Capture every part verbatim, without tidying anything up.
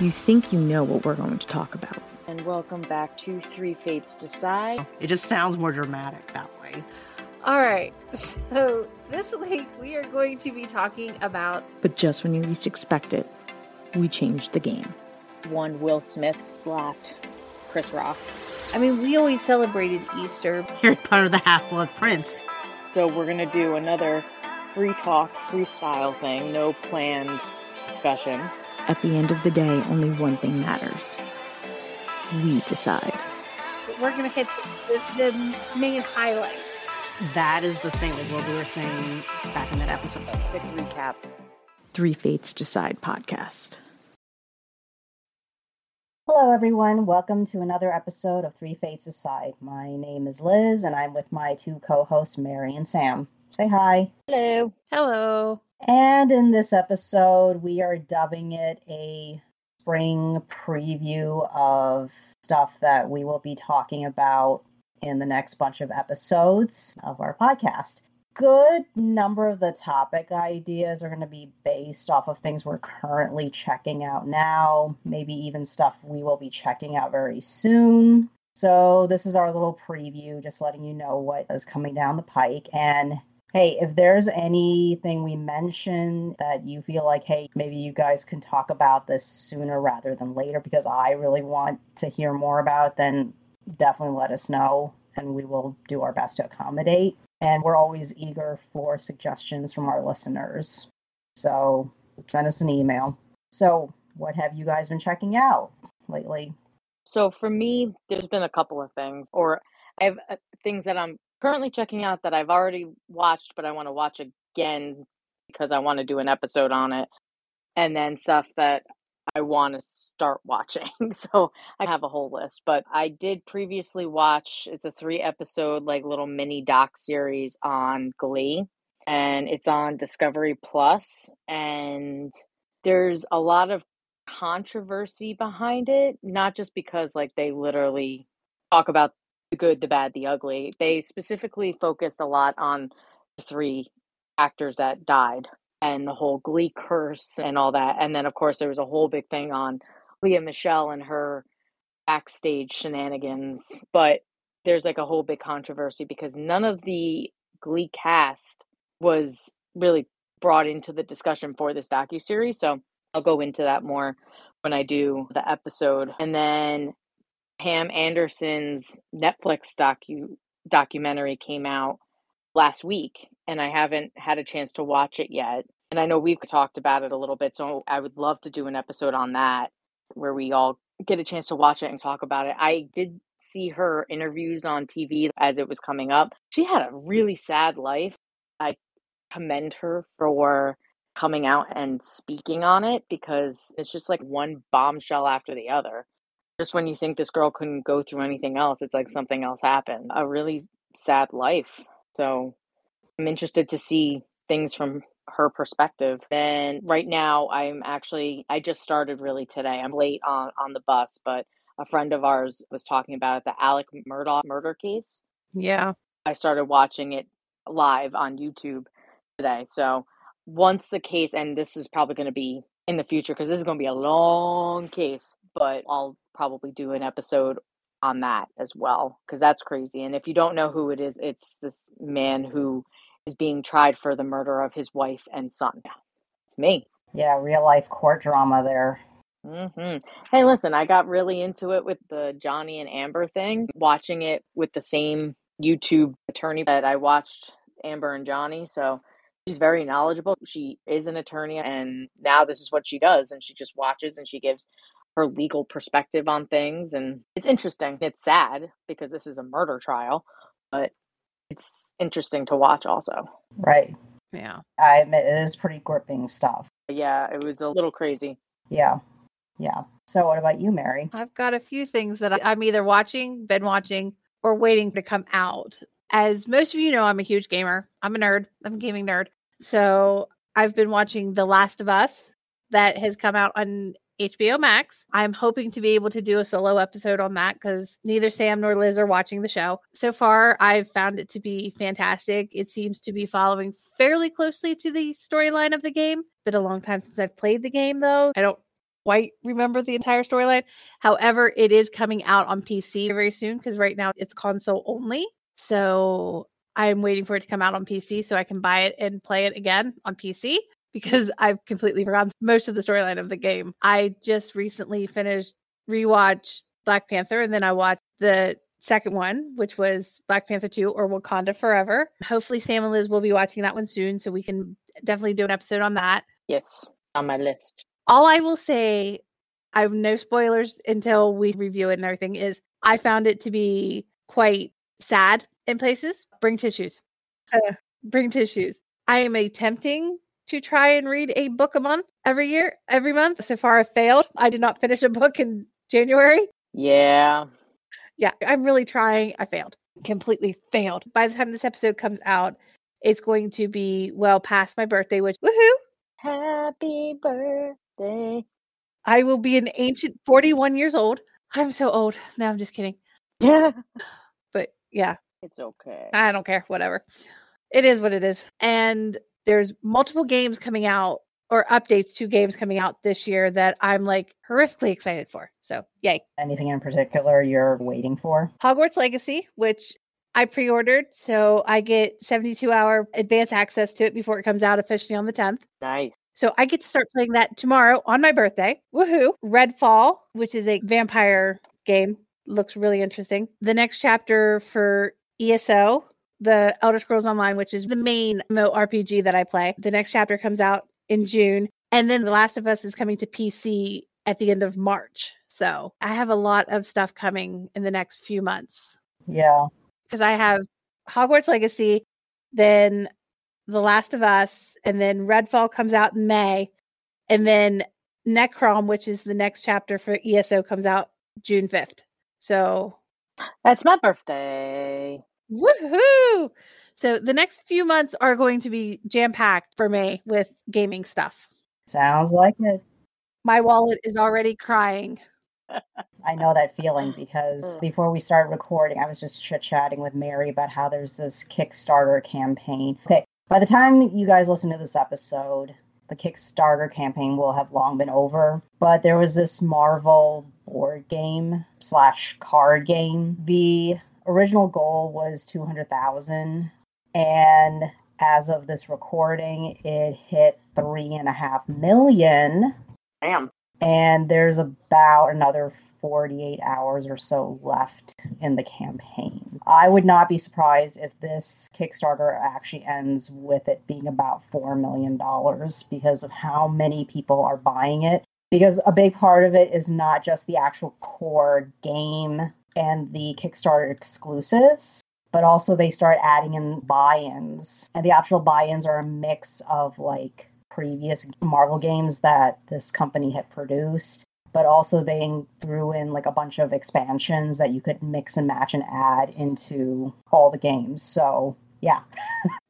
You think you know what we're going to talk about. And welcome back to Three Fates Decide. It just sounds more dramatic that way. All right, so this week we are going to be talking about... But just when you least expect it, we changed the game. One Will Smith slapped Chris Rock. I mean, we always celebrated Easter. Harry Potter the Half-Blood Prince. So we're going to do another free talk, freestyle thing, no planned discussion. At the end of the day, only one thing matters. We decide. We're going to hit the, the main highlights. That is the thing, like what we were saying back in that episode. Quick recap. Three Fates Decide podcast. Hello, everyone. Welcome to another episode of Three Fates Decide. My name is Liz, and I'm with my two co-hosts, Mary and Sam. Say hi. Hello. Hello. And in this episode, we are dubbing it a spring preview of stuff that we will be talking about in the next bunch of episodes of our podcast. Good number of the topic ideas are going to be based off of things we're currently checking out now, maybe even stuff we will be checking out very soon. So this is our little preview, just letting you know what is coming down the pike. And hey, if there's anything we mention that you feel like, hey, maybe you guys can talk about this sooner rather than later, because I really want to hear more about, then definitely let us know, and we will do our best to accommodate. And we're always eager for suggestions from our listeners. So send us an email. So what have you guys been checking out lately? So for me, there's been a couple of things, or I have things that I'm currently checking out that I've already watched, but I want to watch again because I want to do an episode on it. And then stuff that I want to start watching. So I have a whole list, but I did previously watch, it's a three episode, like little mini doc series on Glee, and it's on Discovery Plus, and there's a lot of controversy behind it. Not just because like they literally talk about the good, the bad, the ugly. They specifically focused a lot on the three actors that died and the whole Glee curse and all that. And then, of course, there was a whole big thing on Lea Michele and her backstage shenanigans. But there's like a whole big controversy because none of the Glee cast was really brought into the discussion for this docuseries. So I'll go into that more when I do the episode. And then Pam Anderson's Netflix docu documentary came out last week, and I haven't had a chance to watch it yet. And I know we've talked about it a little bit, so I would love to do an episode on that where we all get a chance to watch it and talk about it. I did see her interviews on T V as it was coming up. She had a really sad life. I commend her for coming out and speaking on it because it's just like one bombshell after the other. Just when you think this girl couldn't go through anything else, it's like something else happened. A really sad life. So I'm interested to see things from her perspective. And right now I'm actually, I just started really today. I'm late on, on the bus, but a friend of ours was talking about it, the Alec Murdoch murder case. Yeah. I started watching it live on YouTube today. So once the case, and this is probably going to be in the future because this is going to be a long case, but I'll probably do an episode on that as well because that's crazy. And if you don't know who it is, it's this man who is being tried for the murder of his wife and son. It's me. Yeah, real life court drama there. Mm-hmm. Hey, listen, I got really into it with the Johnny and Amber thing, watching it with the same YouTube attorney that I watched Amber and Johnny. So she's very knowledgeable. She is an attorney, and now this is what she does, and she just watches and she gives her legal perspective on things, and it's interesting. It's sad because this is a murder trial, but it's interesting to watch also. Right. Yeah. I admit it is pretty gripping stuff. Yeah, it was a little crazy. Yeah. Yeah. So what about you, Mary? I've got a few things that I'm either watching, been watching, or waiting to come out. As most of you know, I'm a huge gamer. I'm a nerd. I'm a gaming nerd. So I've been watching The Last of Us that has come out on H B O Max. I'm hoping to be able to do a solo episode on that because neither Sam nor Liz are watching the show. So far, I've found it to be fantastic. It seems to be following fairly closely to the storyline of the game. It's been a long time since I've played the game, though. I don't quite remember the entire storyline. However, it is coming out on P C very soon because right now it's console only. So I'm waiting for it to come out on P C so I can buy it and play it again on P C because I've completely forgotten most of the storyline of the game. I just recently finished rewatch Black Panther, and then I watched the second one, which was Black Panther two or Wakanda Forever. Hopefully Sam and Liz will be watching that one soon, so we can definitely do an episode on that. Yes, on my list. All I will say, I have no spoilers until we review it and everything, is I found it to be quite sad in places. Bring tissues. Uh, bring tissues. I am attempting to try and read a book a month every year, every month. So far I've failed. I did not finish a book in January. Yeah. Yeah, I'm really trying. I failed. Completely failed. By the time this episode comes out, it's going to be well past my birthday, which, woohoo! Happy birthday. I will be an ancient forty-one years old. I'm so old. No, I'm just kidding. Yeah. But yeah. It's okay. I don't care. Whatever. It is what it is. And there's multiple games coming out, or updates to games coming out this year that I'm like horrifically excited for. So yay. Anything in particular you're waiting for? Hogwarts Legacy, which I pre-ordered. So I get seventy-two hour advance access to it before it comes out officially on the tenth. Nice. So I get to start playing that tomorrow on my birthday. Woohoo. Redfall, which is a vampire game. Looks really interesting. The next chapter for E S O, the Elder Scrolls Online, which is the main M M O R P G that I play. The next chapter comes out in June. And then The Last of Us is coming to P C at the end of March. So I have a lot of stuff coming in the next few months. Yeah. Because I have Hogwarts Legacy, then The Last of Us, and then Redfall comes out in May. And then Necrom, which is the next chapter for E S O, comes out June fifth. So that's my birthday. Woohoo! So the next few months are going to be jam-packed for me with gaming stuff. Sounds like it. My wallet is already crying. I know that feeling because before we started recording, I was just chit-chatting with Mary about how there's this Kickstarter campaign. Okay, by the time you guys listen to this episode, the Kickstarter campaign will have long been over, but there was this Marvel board game slash card game. The original goal was two hundred thousand, and as of this recording, it hit three and a half million. Damn. And there's about another forty-eight hours or so left in the campaign. I would not be surprised if this Kickstarter actually ends with it being about four million dollars because of how many people are buying it. Because a big part of it is not just the actual core game and the Kickstarter exclusives, but also they start adding in buy-ins. And the optional buy-ins are a mix of like previous Marvel games that this company had produced, but also they threw in like a bunch of expansions that you could mix and match and add into all the games. So yeah.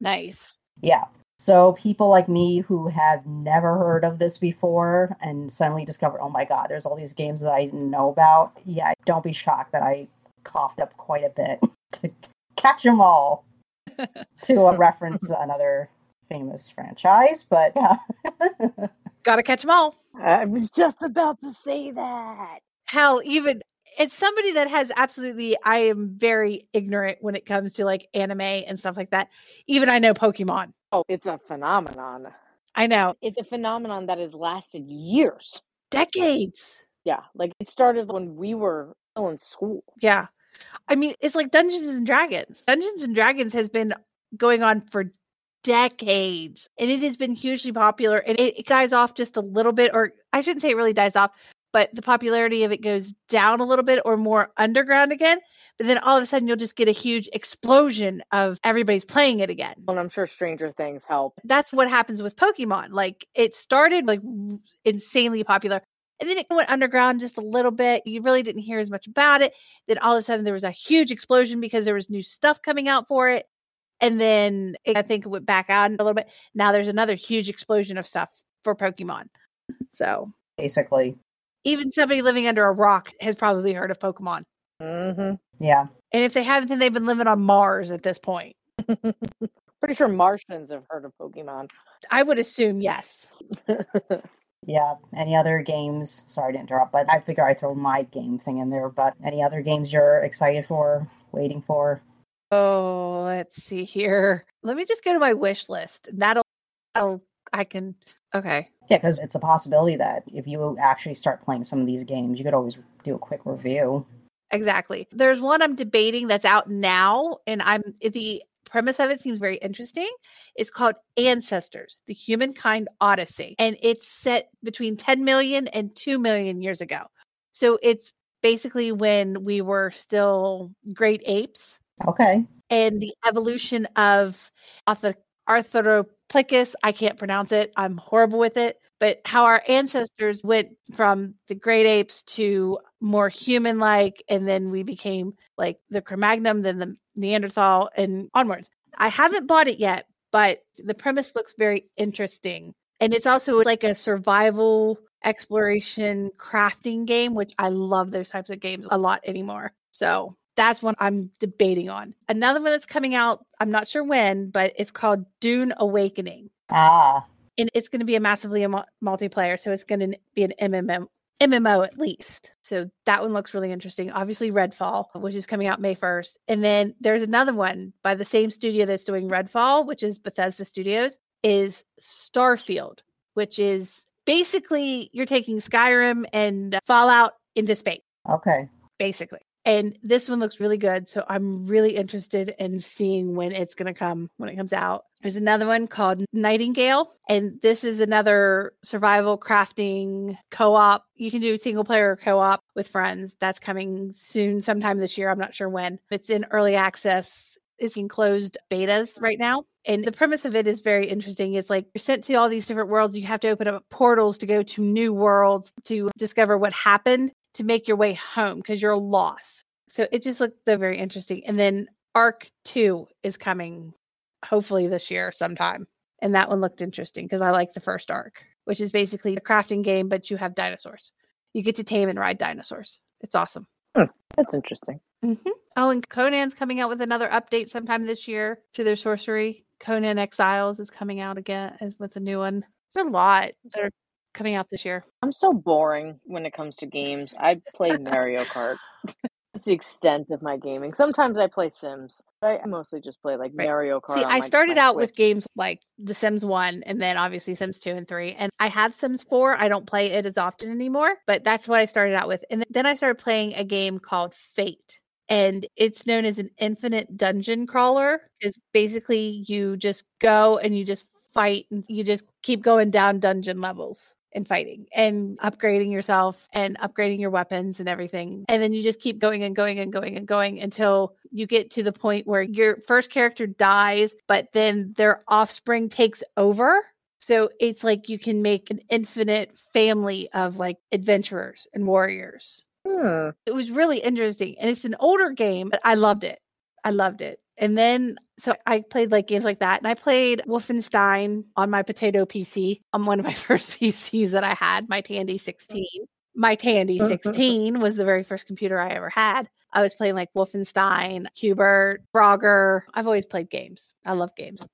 Nice. Yeah. So people like me who have never heard of this before and suddenly discovered, oh my God, there's all these games that I didn't know about. Yeah. Don't be shocked that I coughed up quite a bit to catch them all to uh, reference another famous franchise, but yeah. Gotta catch them all. I was just about to say that. Hell, even it's somebody that has absolutely, I am very ignorant when it comes to like anime and stuff like that. Even I know Pokemon. Oh, it's a phenomenon. I know. It's a phenomenon that has lasted years. Decades. Yeah. Like it started when we were still in school. Yeah. I mean, it's like Dungeons and Dragons. Dungeons and Dragons has been going on for decades, and it has been hugely popular, and it, it dies off just a little bit, or I shouldn't say it really dies off, but the popularity of it goes down a little bit or more underground again, but then all of a sudden you'll just get a huge explosion of everybody's playing it again. Well, I'm sure Stranger Things help. That's what happens with Pokemon. Like it started like insanely popular, and then it went underground just a little bit. You really didn't hear as much about it. Then all of a sudden there was a huge explosion because there was new stuff coming out for it. And then it, I think it went back out a little bit. Now there's another huge explosion of stuff for Pokemon. So basically, even somebody living under a rock has probably heard of Pokemon. Mm-hmm. Yeah. And if they haven't, then they've been living on Mars at this point. Pretty sure Martians have heard of Pokemon. I would assume, yes. Yeah. Any other games? Sorry to interrupt, but I figure I throw my game thing in there. But any other games you're excited for, waiting for? Oh, let's see here. Let me just go to my wish list. That'll, that'll I can. Okay. Yeah, because it's a possibility that if you actually start playing some of these games, you could always do a quick review. Exactly. There's one I'm debating that's out now, and I'm the premise of it seems very interesting. It's called Ancestors: The Humankind Odyssey, and it's set between ten million and two million years ago. So it's basically when we were still great apes. Okay. And the evolution of Arthroplicus, I can't pronounce it. I'm horrible with it. But how our ancestors went from the great apes to more human-like, and then we became like the Cro-Magnon, then the Neanderthal, and onwards. I haven't bought it yet, but the premise looks very interesting. And it's also like a survival exploration crafting game, which I love those types of games a lot anymore. So that's one I'm debating on. Another one that's coming out, I'm not sure when, but it's called Dune Awakening. Ah. And it's going to be a massively mu- multiplayer, so it's going to be an M M O, M M O at least. So that one looks really interesting. Obviously, Redfall, which is coming out May first. And then there's another one by the same studio that's doing Redfall, which is Bethesda Studios, is Starfield, which is basically you're taking Skyrim and Fallout into space. Okay. Basically. And this one looks really good, so I'm really interested in seeing when it's going to come, when it comes out. There's another one called Nightingale, and this is another survival crafting co-op. You can do single-player co-op with friends. That's coming soon, sometime this year. I'm not sure when. It's in early access. It's in closed betas right now. And the premise of it is very interesting. It's like you're sent to all these different worlds. You have to open up portals to go to new worlds to discover what happened, to make your way home because you're lost. So it just looked very interesting. And then Ark two is coming hopefully this year sometime. And that one looked interesting because I like the first Ark, which is basically a crafting game, but you have dinosaurs. You get to tame and ride dinosaurs. It's awesome. Hmm, that's interesting. Mm-hmm. Oh, and Conan's coming out with another update sometime this year to their sorcery. Conan Exiles is coming out again with a new one. There's a lot that are coming out this year. I'm so boring when it comes to games. I play Mario Kart. That's the extent of my gaming. Sometimes I play Sims. I mostly just play like right. Mario Kart. See, I my, started my out Switch. With games like The Sims one and then obviously Sims two and three. And I have Sims four. I don't play it as often anymore, but that's what I started out with. And then I started playing a game called Fate. And it's known as an infinite dungeon crawler. It's basically you just go and you just fight and you just keep going down dungeon levels. And fighting and upgrading yourself and upgrading your weapons and everything. And then you just keep going and going and going and going until you get to the point where your first character dies, but then their offspring takes over. So it's like you can make an infinite family of like adventurers and warriors. Hmm. It was really interesting. And it's an older game, but I loved it. I loved it. And then, so I played like games like that. And I played Wolfenstein on my potato P C, on one of my first P Cs that I had, my Tandy sixteen. My Tandy sixteen was the very first computer I ever had. I was playing like Wolfenstein, Hubert, Frogger. I've always played games. I love games.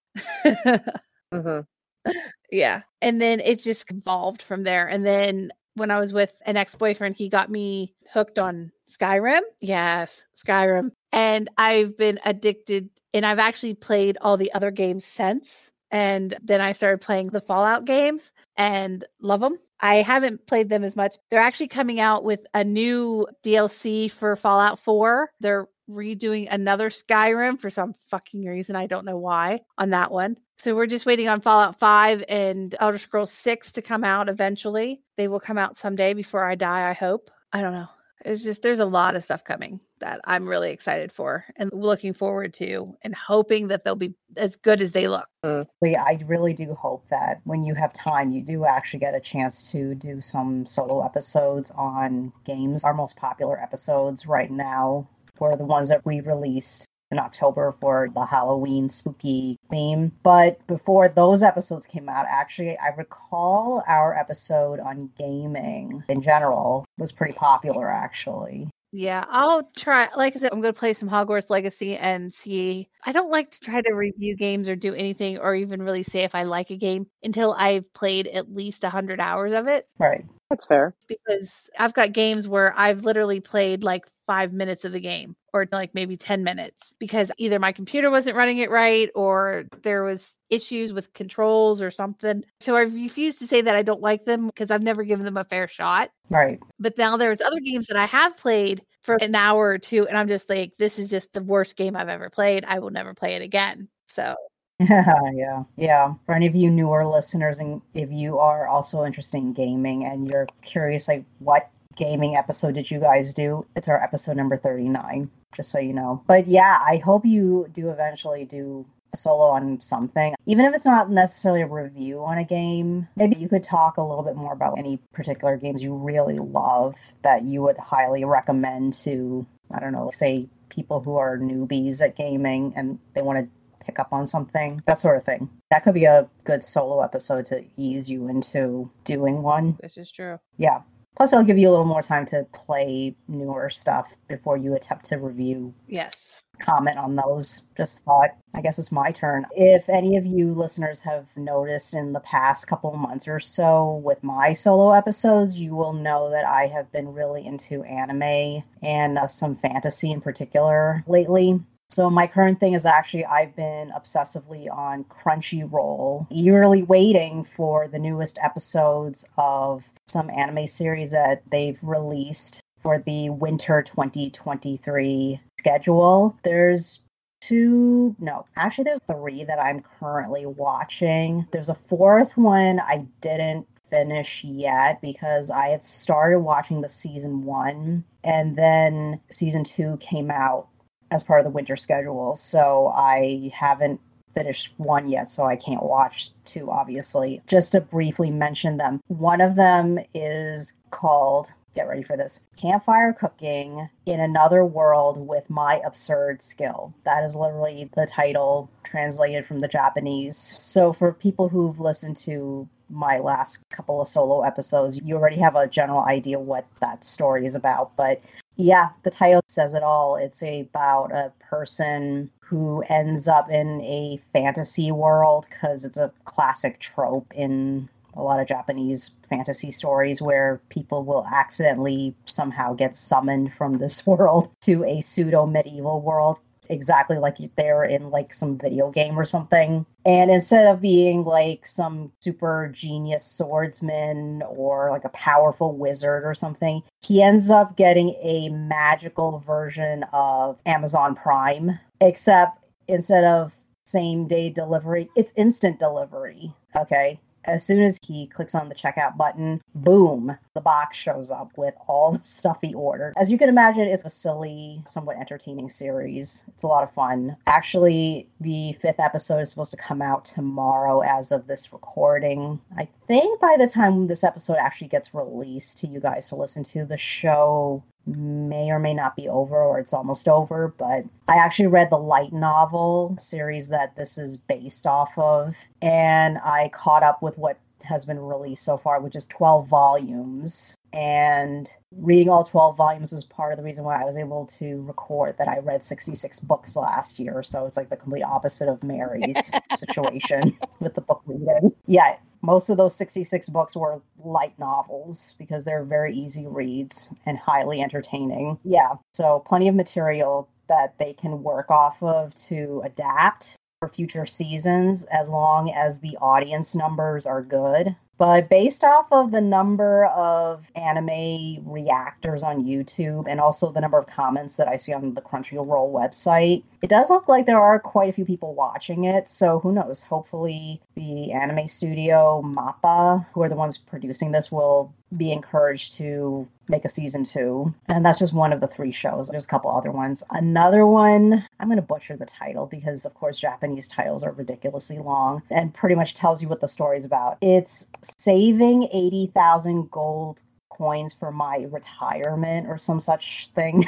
mm-hmm. Yeah. And then it just evolved from there. And then when I was with an ex-boyfriend, he got me hooked on Skyrim. Yes, Skyrim. And I've been addicted, and I've actually played all the other games since. And then I started playing the Fallout games and love them. I haven't played them as much. They're actually coming out with a new D L C for Fallout four. They're redoing another Skyrim for some fucking reason. I don't know why on that one. So we're just waiting on Fallout five and Elder Scrolls six to come out eventually. They will come out someday before I die, I hope. I don't know. It's just, there's a lot of stuff coming that I'm really excited for and looking forward to and hoping that they'll be as good as they look. Mm. I really do hope that when you have time, you do actually get a chance to do some solo episodes on games. Our most popular episodes right now were the ones that we released in October for the Halloween spooky theme. But before those episodes came out, actually, I recall our episode on gaming in general was pretty popular, actually. Yeah, I'll try. Like I said, I'm going to play some Hogwarts Legacy and see. I don't like to try to review games or do anything or even really say if I like a game until I've played at least one hundred hours of it. Right. That's fair. Because I've got games where I've literally played like five minutes of the game or like maybe ten minutes because either my computer wasn't running it right or there was issues with controls or something. So I refuse to say that I don't like them because I've never given them a fair shot. Right. But now there's other games that I have played for an hour or two and I'm just like, this is just the worst game I've ever played. I will never play it again. So... yeah, yeah. For any of you newer listeners, and if you are also interested in gaming and you're curious, like, what gaming episode did you guys do? It's our episode number thirty-nine, just so you know. But yeah, I hope you do eventually do a solo on something. Even if it's not necessarily a review on a game, maybe you could talk a little bit more about any particular games you really love that you would highly recommend to, I don't know, say people who are newbies at gaming and they want to pick up on something, that sort of thing. That could be a good solo episode to ease you into doing one. This is true. Yeah. Plus, it'll give you a little more time to play newer stuff before you attempt to review. Yes. Comment on those. Just thought, I guess it's my turn. If any of you listeners have noticed in the past couple months or so with my solo episodes, you will know that I have been really into anime and uh, some fantasy in particular lately. So my current thing is actually I've been obsessively on Crunchyroll, eagerly waiting for the newest episodes of some anime series that they've released for the winter twenty twenty-three schedule. There's two, no, actually there's three that I'm currently watching. There's a fourth one I didn't finish yet because I had started watching the season one and then season two came out as part of the winter schedule. So I haven't finished one yet, so I can't watch two, obviously. Just to briefly mention them. One of them is called, get ready for this, Campfire Cooking in Another World with My Absurd Skill. That is literally the title translated from the Japanese. So for people who've listened to my last couple of solo episodes, you already have a general idea what that story is about, but yeah, the title says it all. It's about a person who ends up in a fantasy world because it's a classic trope in a lot of Japanese fantasy stories where people will accidentally somehow get summoned from this world to a pseudo-medieval world, exactly like they're in like some video game or something. And instead of being like some super genius swordsman or like a powerful wizard or something, he ends up getting a magical version of Amazon Prime, except instead of same day delivery, it's instant delivery. Okay. As soon as he clicks on the checkout button, boom, the box shows up with all the stuff he ordered. As you can imagine, it's a silly, somewhat entertaining series. It's a lot of fun. Actually, the fifth episode is supposed to come out tomorrow as of this recording. I think by the time this episode actually gets released to you guys to listen to, the show may or may not be over, or it's almost over, but I actually read the light novel series that this is based off of, and I caught up with what has been released so far, which is twelve volumes, and reading all twelve volumes was part of the reason why I was able to record that I read sixty-six books last year, so it's like the complete opposite of Mary's situation with the book reading. Yeah. Most of those sixty-six books were light novels because they're very easy reads and highly entertaining. Yeah, so plenty of material that they can work off of to adapt for future seasons as long as the audience numbers are good. But based off of the number of anime reactors on YouTube and also the number of comments that I see on the Crunchyroll website, it does look like there are quite a few people watching it. So who knows? Hopefully the anime studio Mappa, who are the ones producing this, will be encouraged to make a season two. And that's just one of the three shows. There's a couple other ones. Another one, I'm going to butcher the title because, of course, Japanese titles are ridiculously long and pretty much tells you what the story's about. It's saving eighty thousand gold coins for my retirement or some such thing.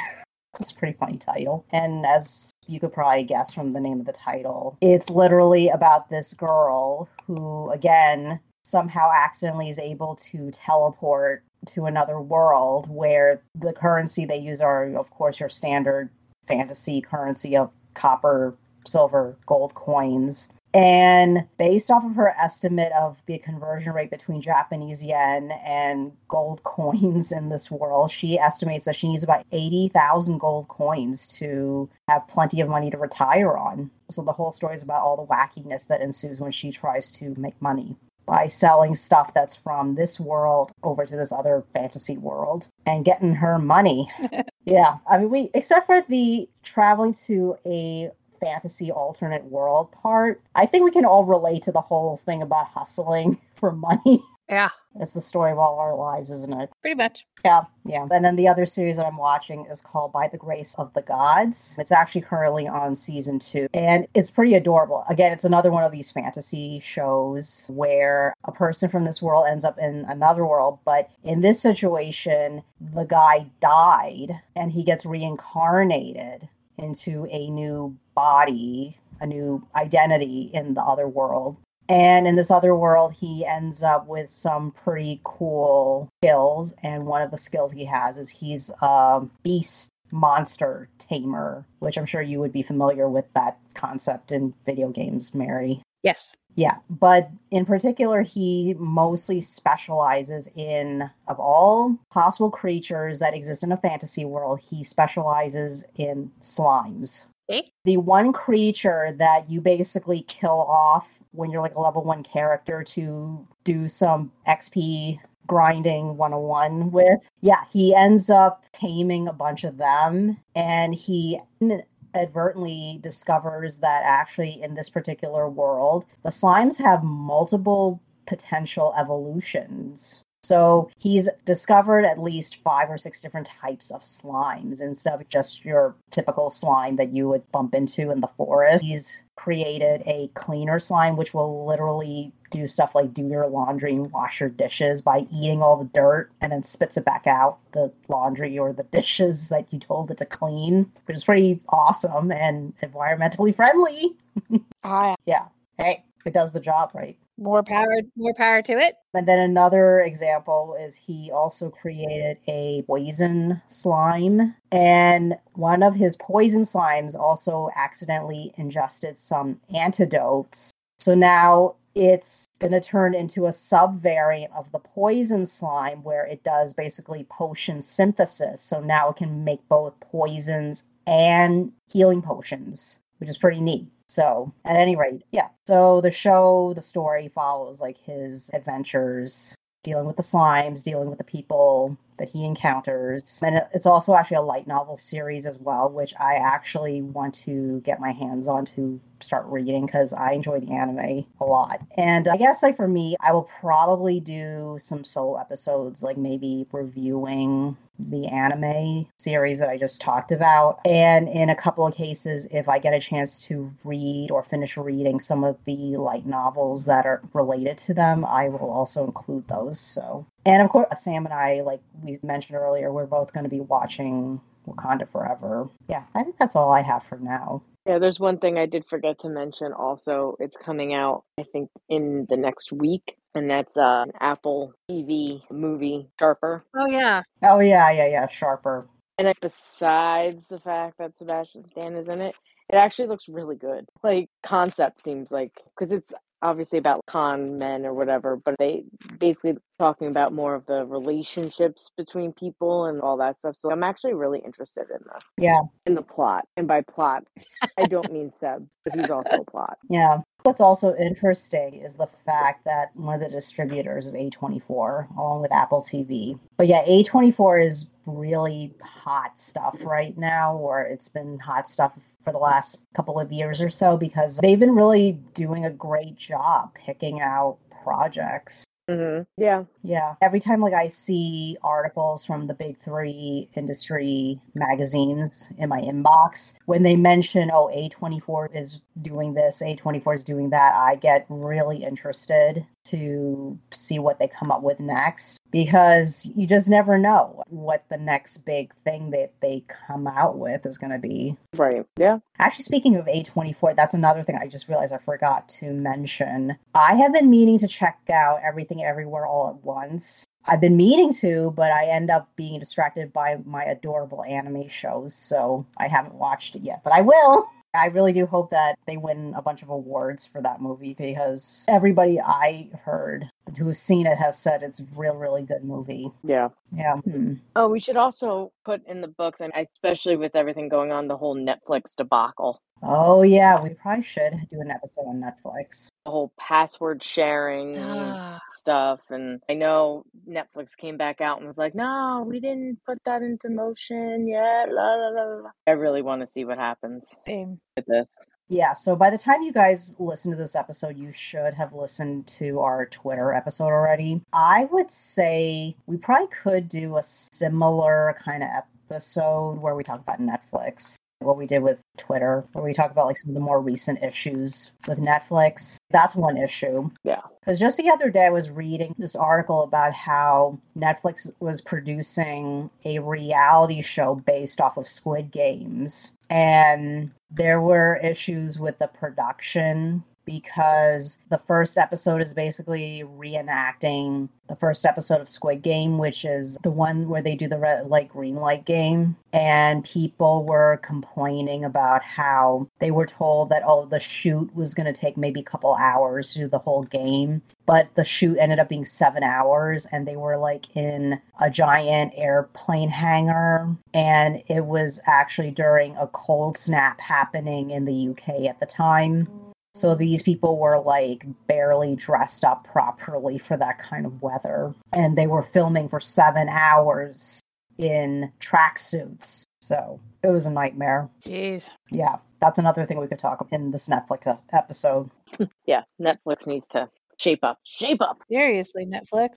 It's a pretty funny title. And as you could probably guess from the name of the title, it's literally about this girl who, again, somehow accidentally is able to teleport to another world where the currency they use are, of course, your standard fantasy currency of copper, silver, gold coins. And based off of her estimate of the conversion rate between Japanese yen and gold coins in this world, she estimates that she needs about eighty thousand gold coins to have plenty of money to retire on. So the whole story is about all the wackiness that ensues when she tries to make money by selling stuff that's from this world over to this other fantasy world and getting her money. Yeah, I mean, we except for the traveling to a fantasy alternate world part, I think we can all relate to the whole thing about hustling for money. Yeah. It's the story of all our lives, isn't it? Pretty much. Yeah, yeah. And then the other series that I'm watching is called By the Grace of the Gods. It's actually currently on season two, and it's pretty adorable. Again, it's another one of these fantasy shows where a person from this world ends up in another world, but in this situation, the guy died, and he gets reincarnated into a new body, a new identity in the other world. And in this other world, he ends up with some pretty cool skills. And one of the skills he has is he's a beast monster tamer, which I'm sure you would be familiar with that concept in video games, Mary. Yes. Yeah. But in particular, he mostly specializes in, of all possible creatures that exist in a fantasy world, he specializes in slimes. Okay. The one creature that you basically kill off when you're like a level one character to do some X P grinding one oh one with. Yeah, he ends up taming a bunch of them, and he inadvertently discovers that actually in this particular world, the slimes have multiple potential evolutions. So he's discovered at least five or six different types of slimes instead of just your typical slime that you would bump into in the forest. He's created a cleaner slime, which will literally do stuff like do your laundry and wash your dishes by eating all the dirt and then spits it back out, the laundry or the dishes that you told it to clean, which is pretty awesome and environmentally friendly. uh, yeah. Hey, it does the job, right? More power, more power to it. And then another example is he also created a poison slime. And one of his poison slimes also accidentally ingested some antidotes. So now it's going to turn into a subvariant of the poison slime where it does basically potion synthesis. So now it can make both poisons and healing potions, which is pretty neat. So at any rate, yeah. So the show, the story follows like his adventures, dealing with the slimes, dealing with the people that he encounters. And it's also actually a light novel series as well, which I actually want to get my hands on to start reading because I enjoy the anime a lot. And I guess like for me, I will probably do some solo episodes, like maybe reviewing the anime series that I just talked about. And in a couple of cases, if I get a chance to read or finish reading some of the light novels that are related to them, I will also include those. So, and of course, Sam and I, like we mentioned earlier, we're both going to be watching Wakanda Forever. Yeah, I think that's all I have for now. Yeah, there's one thing I did forget to mention also. It's coming out, I think, in the next week. And that's uh, an Apple T V movie, Sharper. Oh, yeah. Oh, yeah, yeah, yeah, Sharper. And I, besides the fact that Sebastian Stan is in it, it actually looks really good. Like, concept seems like, because it's obviously about con men or whatever, but they basically talking about more of the relationships between people and all that stuff. So I'm actually really interested in the yeah in the plot. And by plot, I don't mean Seb, but he's also a plot. Yeah. What's also interesting is the fact that one of the distributors is A twenty-four, along with Apple T V. But yeah, A twenty-four is really hot stuff right now, or it's been hot stuff for the last couple of years or so, because they've been really doing a great job picking out projects. Mm-hmm. Yeah. Yeah. Every time like I see articles from the big three industry magazines in my inbox, when they mention, oh, A twenty-four is doing this, A twenty-four is doing that, I get really interested to see what they come up with next, because you just never know what the next big thing that they come out with is going to be. Right. Yeah. Actually, speaking of A twenty-four, that's another thing I just realized I forgot to mention. I have been meaning to check out Everything Everywhere All at Once once. I've been meaning to, but I end up being distracted by my adorable anime shows, so I haven't watched it yet, but I will. I really do hope that they win a bunch of awards for that movie, because everybody I heard who's seen it has said it's a real, really good movie. Yeah. Yeah. Hmm. Oh, we should also put in the books, and especially with everything going on, the whole Netflix debacle. Oh, yeah. We probably should do an episode on Netflix. The whole password sharing stuff. And I know Netflix came back out and was like, no, we didn't put that into motion yet. La, la, la, la. I really want to see what happens. Same. With this. Yeah, so by the time you guys listen to this episode, you should have listened to our Twitter episode already. I would say we probably could do a similar kind of episode where we talk about Netflix. What we did with Twitter, where we talk about like some of the more recent issues with Netflix. That's one issue. Yeah. Because just the other day I was reading this article about how Netflix was producing a reality show based off of Squid Games. And there were issues with the production because the first episode is basically reenacting the first episode of Squid Game, which is the one where they do the red light, green light game. And people were complaining about how they were told that, oh, the shoot was going to take maybe a couple hours to do the whole game. But the shoot ended up being seven hours, and they were like in a giant airplane hangar. And it was actually during a cold snap happening in the U K at the time. So these people were like barely dressed up properly for that kind of weather. And they were filming for seven hours in tracksuits. So it was a nightmare. Jeez. Yeah. That's another thing we could talk about in this Netflix episode. Yeah. Netflix needs to shape up. Shape up. Seriously, Netflix.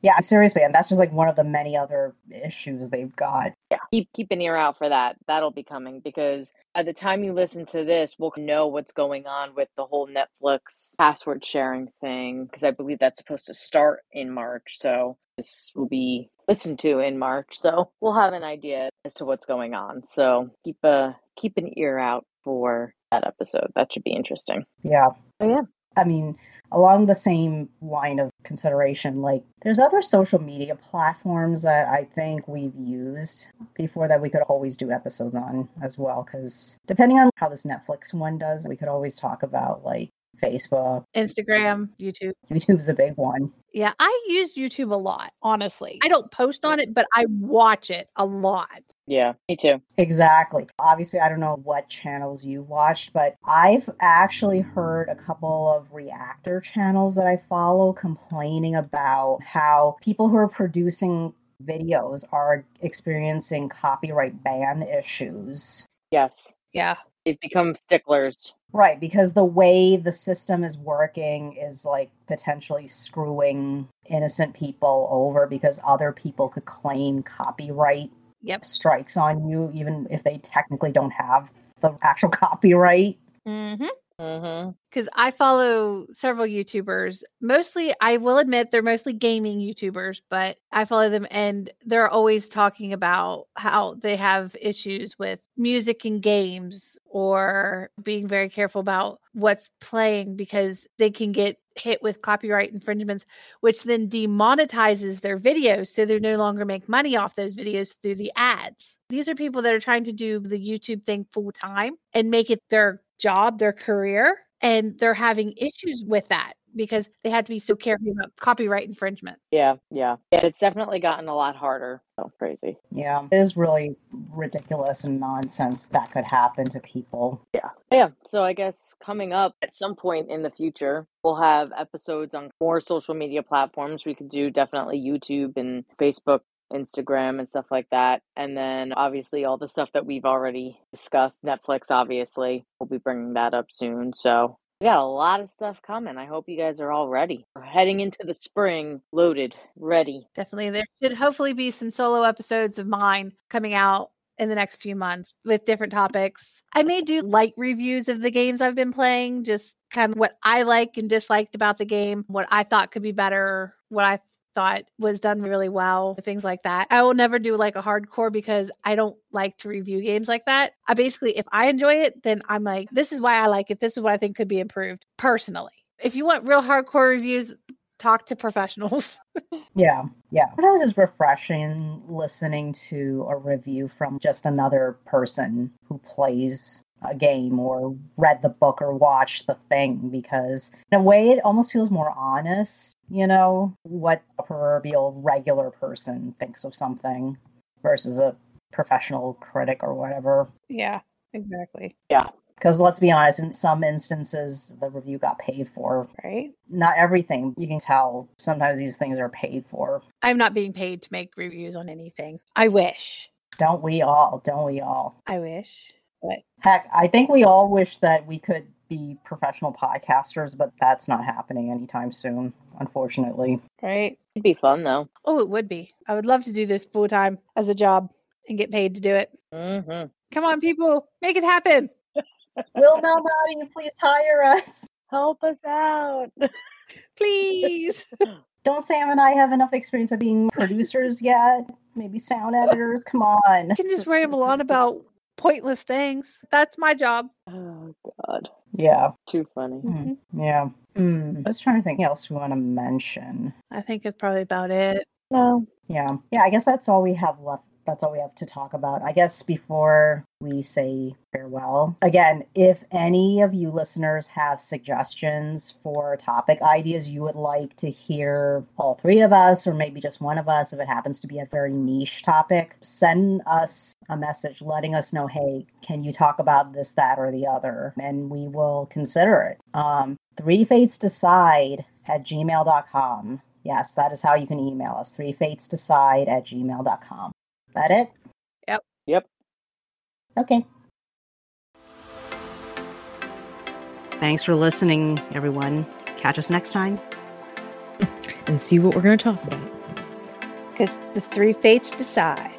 Yeah, seriously. And that's just like one of the many other issues they've got. Yeah. Keep, keep an ear out for that. That'll be coming, because at the time you listen to this, we'll know what's going on with the whole Netflix password sharing thing, because I believe that's supposed to start in March. So this will be listened to in March. So we'll have an idea as to what's going on. So keep a, keep an ear out for that episode. That should be interesting. Yeah. So, yeah. I mean, along the same line of consideration, like there's other social media platforms that I think we've used before that we could always do episodes on as well. Because depending on how this Netflix one does, we could always talk about like Facebook, Instagram, YouTube. YouTube's a big one. Yeah, I use YouTube a lot, honestly. I don't post on it, but I watch it a lot. Yeah, me too. Exactly. Obviously, I don't know what channels you watched, but I've actually heard a couple of reactor channels that I follow complaining about how people who are producing videos are experiencing copyright ban issues. Yes. Yeah. They've become sticklers. Right, because the way the system is working is like potentially screwing innocent people over, because other people could claim copyright yep. strikes on you, even if they technically don't have the actual copyright. Mm-hmm. Mm-hmm. Because I follow several YouTubers. Mostly, I will admit, they're mostly gaming YouTubers, but I follow them and they're always talking about how they have issues with music and games, or being very careful about what's playing because they can get hit with copyright infringements, which then demonetizes their videos. So they no longer make money off those videos through the ads. These are people that are trying to do the YouTube thing full time and make it their job, their career, and they're having issues with that because they had to be so careful about copyright infringement. Yeah, yeah. Yeah, it's definitely gotten a lot harder. Oh, crazy. Yeah, it is really ridiculous and nonsense that could happen to people. Yeah. Yeah, so I guess coming up at some point in the future, we'll have episodes on more social media platforms. We could do definitely YouTube and Facebook, Instagram and stuff like that. And then obviously all the stuff that we've already discussed, Netflix, obviously, we'll be bringing that up soon. So we got a lot of stuff coming. I hope you guys are all ready. We're heading into the spring loaded, ready. Definitely. There should hopefully be some solo episodes of mine coming out in the next few months with different topics. I may do light reviews of the games I've been playing, just kind of what I like and disliked about the game, what I thought could be better, what I thought was done really well, things like that. I will never do like a hardcore because I don't like to review games like that. I basically, if I enjoy it, then I'm like, this is why I like it. This is what I think could be improved personally. If you want real hardcore reviews, talk to professionals. yeah, yeah. Sometimes it's refreshing listening to a review from just another person who plays a game or read the book or watched the thing, because in a way it almost feels more honest, you know, what a proverbial regular person thinks of something versus a professional critic or whatever. Yeah, exactly. Yeah. Because let's be honest, in some instances, the review got paid for. Right. Not everything. You can tell sometimes these things are paid for. I'm not being paid to make reviews on anything. I wish. Don't we all? Don't we all? I wish. But heck, I think we all wish that we could be professional podcasters, but that's not happening anytime soon, unfortunately. Right. It'd be fun, though. Oh, it would be. I would love to do this full time as a job and get paid to do it. Mm-hmm. Come on, people. Make it happen. Will Malnati, please hire us. Help us out. Please. Don't Sam and I have enough experience of being producers yet? Maybe sound editors? Come on. You can just ramble on about pointless things. That's my job. Oh, God. Yeah. Too funny. Mm-hmm. Yeah. Mm. I was trying to think else we want to mention. I think it's probably about it. No. Yeah. Yeah, I guess that's all we have left. That's all we have to talk about. I guess before we say farewell, again, if any of you listeners have suggestions for topic ideas you would like to hear all three of us, or maybe just one of us, if it happens to be a very niche topic, send us a message letting us know, hey, can you talk about this, that, or the other? And we will consider it. Um, Three Fates Decide at gmail dot com. Yes, that is how you can email us. Three Fates Decide at gmail dot com. That it? Yep. Yep. Okay. Thanks for listening, everyone. Catch us next time. And see what we're going to talk about. Because the three fates decide.